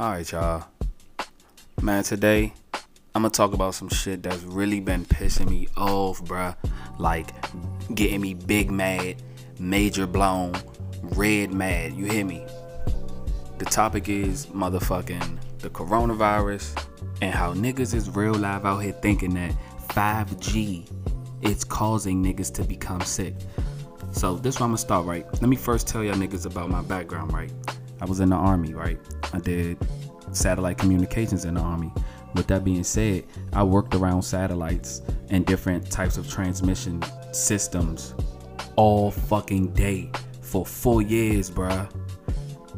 Alright, y'all. Man, today I'm gonna talk about some shit that's really been pissing me off, bruh. Like, getting me big mad, major blown, red mad. You hear me? The topic is motherfucking the coronavirus and how niggas is real live out here thinking that 5G it's causing niggas to become sick. So this is where I'm gonna start, right? Let me first tell y'all niggas about my background, right? I was in the Army, right? I did satellite communications in the Army. With that being said, I worked around satellites and different types of transmission systems all fucking day for 4 years, bruh.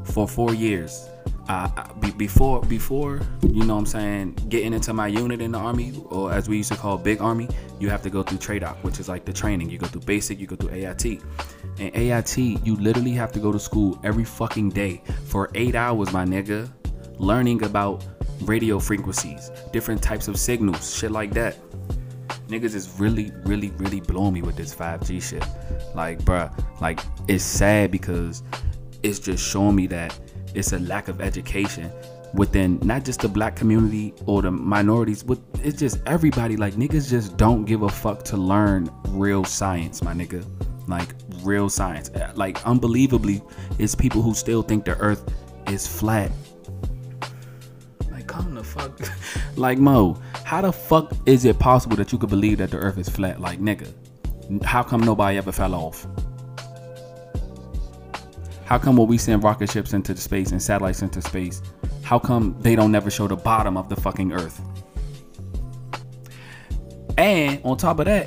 For 4 years. Before, you know what I'm saying, getting into my unit in the Army, or as we used to call Big Army, you have to go through TRADOC, which is like the training. You go through basic, you go through AIT. And AIT, you literally have to go to school every fucking day for 8 hours, my nigga, learning about radio frequencies, different types of signals, shit like that. Niggas is really, really, really blowing me with this 5G shit. Like, bruh, like, it's sad because it's just showing me that it's a lack of education within not just the black community or the minorities, but it's just everybody. Like, niggas just don't give a fuck to learn real science, my nigga. Like, real science. Like, unbelievably, it's people who still think the earth is flat. Like, come the fuck. Like, Mo, how the fuck is it possible that you could believe that the earth is flat? Like, nigga, how come nobody ever fell off? How come when we send rocket ships into the space and satellites into space, how come they don't never show the bottom of the fucking earth? And on top of that,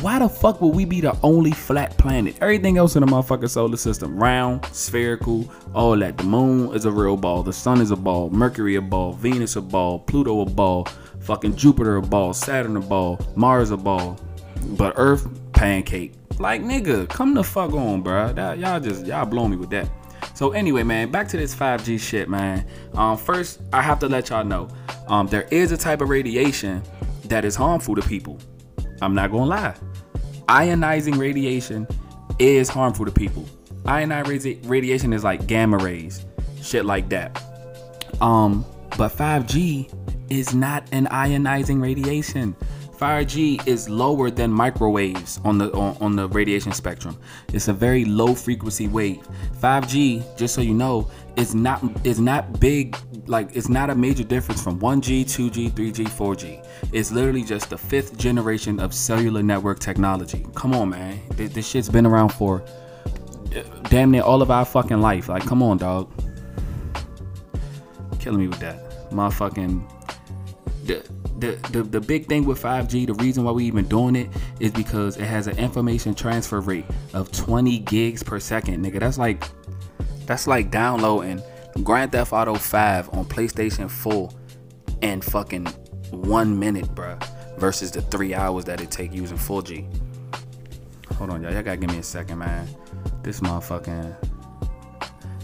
why the fuck would we be the only flat planet? Everything else in the motherfucking solar system, round, spherical, all that. The moon is a real ball. The sun is a ball. Mercury a ball. Venus a ball. Pluto a ball. Fucking Jupiter a ball. Saturn a ball. Mars a ball. But Earth, pancake. Like, nigga, come the fuck on, bro. Y'all blow me with that. So anyway, man, back to this 5G shit, man. First, I have to let y'all know, there is a type of radiation that is harmful to people. I'm not gonna lie. Ionizing radiation is harmful to people. Ionizing radiation is like gamma rays, shit like that. But 5G is not an ionizing radiation. 5G is lower than microwaves on the radiation spectrum. It's a very low frequency wave. 5G, just so you know, is not big. Like, it's not a major difference from 1G, 2G, 3G, 4G. It's literally just the fifth generation of cellular network technology. Come on, man. This shit's been around for damn near all of our fucking life. Like, come on, dog. Killing me with that. Motherfucking. The big thing with 5G, the reason why we even doing it is because it has an information transfer rate of 20 gigs per second, nigga. That's like downloading Grand Theft Auto 5 on PlayStation 4 in fucking 1 minute, bruh, versus the 3 hours that it take using 4G. Hold on, y'all. Y'all gotta give me a second, man. This motherfucking...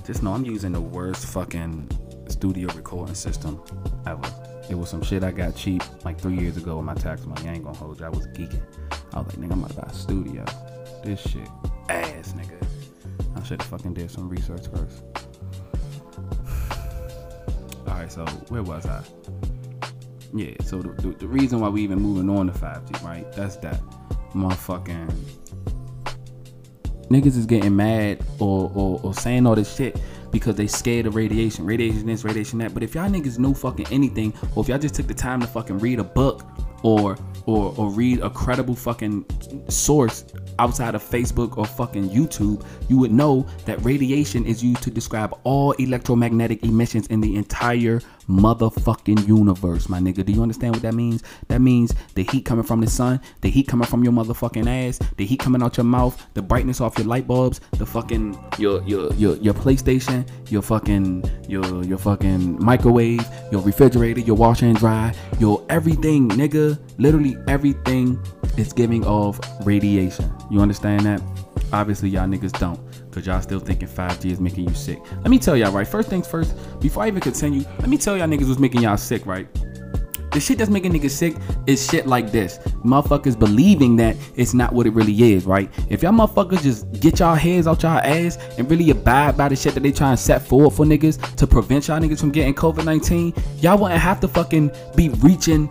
Just know I'm using the worst fucking studio recording system ever. It was some shit I got cheap like 3 years ago with my tax money. I ain't gonna hold you. I was geeking. I was like, nigga, I'm about to buy a studio. This shit ass, nigga. I should have fucking did some research first. Alright, so where was I? Yeah, so the reason why we even moving on to 5G, right? That's that. Motherfucking niggas is getting mad or saying all this shit because they scared of radiation. Radiation this, radiation that. But if y'all niggas know fucking anything, or if y'all just took the time to fucking read a book or read a credible fucking source outside of Facebook or fucking YouTube, you would know that radiation is used to describe all electromagnetic emissions in the entire motherfucking universe, my nigga. Do you understand what that means? That means the heat coming from the sun, the heat coming from your motherfucking ass, the heat coming out your mouth, the brightness off your light bulbs, the fucking your PlayStation, your fucking microwave, your refrigerator, your washer and dryer, your everything, nigga. Literally everything is giving off radiation. You understand that? Obviously y'all niggas don't, because y'all still thinking 5G is making you sick. Let me tell y'all, right? First things first, before I even continue, let me tell y'all niggas what's making y'all sick, right? The shit that's making niggas sick is shit like this. Motherfuckers believing that it's not what it really is, right? If y'all motherfuckers just get y'all heads out y'all ass and really abide by the shit that they trying to set forward for niggas to prevent y'all niggas from getting COVID-19, y'all wouldn't have to fucking be reaching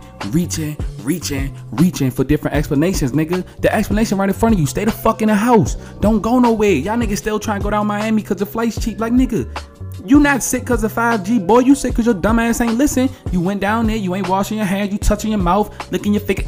for different explanations, nigga. The explanation right in front of you. Stay the fuck in the house. Don't go nowhere. Y'all niggas still trying to go down Miami because the flight's cheap. Like, nigga, you not sick because of 5G, boy. You sick because your dumb ass ain't listen. You went down there, you ain't washing your hands, you touching your mouth, licking your finger,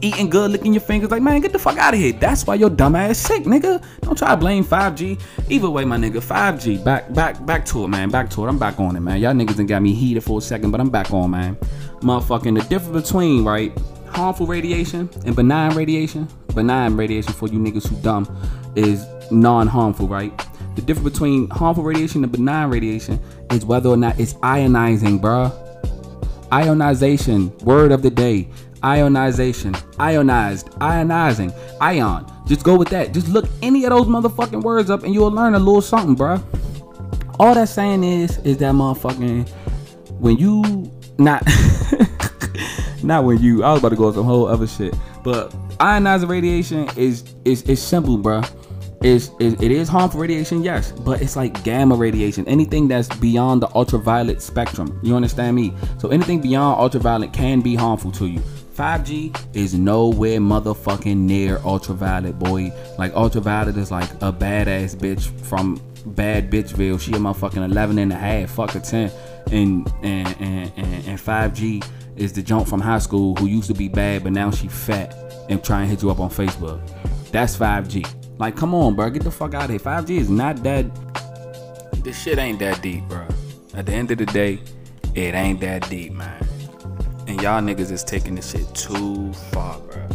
eating good, licking your fingers. Like, man, get the fuck out of here. That's why your dumb ass sick, nigga. Don't try to blame 5G. Either way, my nigga, 5G. Back to it, man. Back to it. I'm back on it, man. Y'all niggas done got me heated for a second, but I'm back on, man. Motherfucking the difference between, right, harmful radiation and benign radiation. Benign radiation, for you niggas who dumb, is non-harmful, right? The difference between harmful radiation and benign radiation is whether or not it's ionizing, bruh. Ionization, word of the day. Ionization, ionized, ionizing, ion. Just go with that. Just look any of those motherfucking words up and you'll learn a little something, bruh. All that's saying is that motherfucking, when you not, not when you, I was about to go with some whole other shit, but ionizing radiation is simple, bruh. It is harmful radiation, yes, but it's like gamma radiation, anything that's beyond the ultraviolet spectrum. You understand me? So anything beyond ultraviolet can be harmful to you. 5G is nowhere motherfucking near ultraviolet, boy. Like, ultraviolet is like a badass bitch from Bad Bitchville. She a motherfucking 11 and a half, fuck a 10. And 5G is the junk from high school who used to be bad but now she fat and try and hit you up on Facebook. That's 5G. Like, come on, bro, get the fuck out of here. 5G is not that, this shit ain't that deep, bro. At the end of the day, it ain't that deep, man. And y'all niggas is taking this shit too far, bro.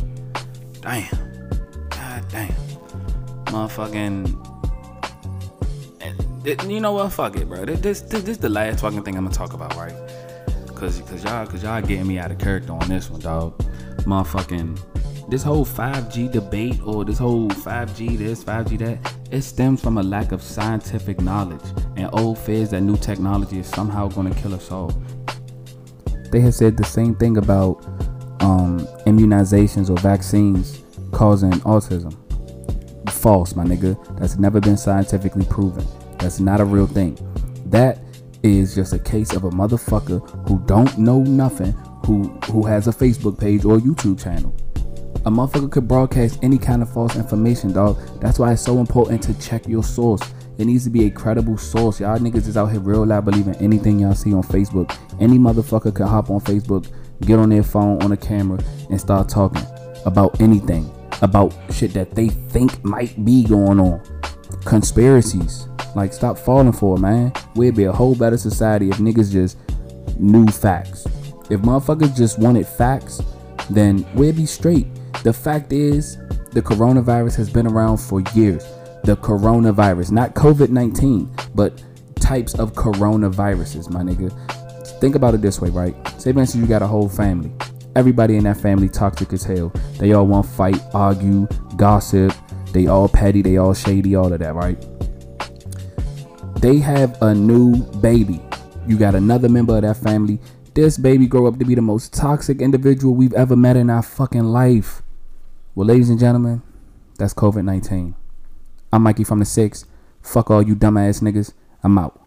Damn. God damn. Motherfucking, you know what, fuck it, bro. This is the last fucking thing I'm gonna talk about, right? Cause y'all getting me out of character on this one, dog. Motherfucking, this whole 5G debate, or this whole 5G this, 5G that, it stems from a lack of scientific knowledge and old fears that new technology is somehow going to kill us all. They have said the same thing about immunizations or vaccines causing autism. False, my nigga. That's never been scientifically proven. That's not a real thing. That is just a case of a motherfucker who don't know nothing, who has a Facebook page or YouTube channel. A motherfucker could broadcast any kind of false information, dog. That's why it's so important to check your source. It needs to be a credible source. Y'all niggas is out here real loud believing anything y'all see on Facebook. Any motherfucker could hop on Facebook, get on their phone, on a camera, and start talking about anything, about shit that they think might be going on. Conspiracies. Like, stop falling for it, man. We'd be a whole better society if niggas just knew facts. If motherfuckers just wanted facts, then we'd be straight. The fact is, the coronavirus has been around for years. The coronavirus, not COVID-19, but types of coronaviruses, my nigga. Think about it this way, right? Say, for instance, you got a whole family. Everybody in that family toxic as hell. They all want to fight, argue, gossip. They all petty, they all shady, all of that, right? They have a new baby. You got another member of that family. This baby grow up to be the most toxic individual we've ever met in our fucking life. Well, ladies and gentlemen, that's COVID-19. I'm Mikey from the 6. Fuck all you dumbass niggas. I'm out.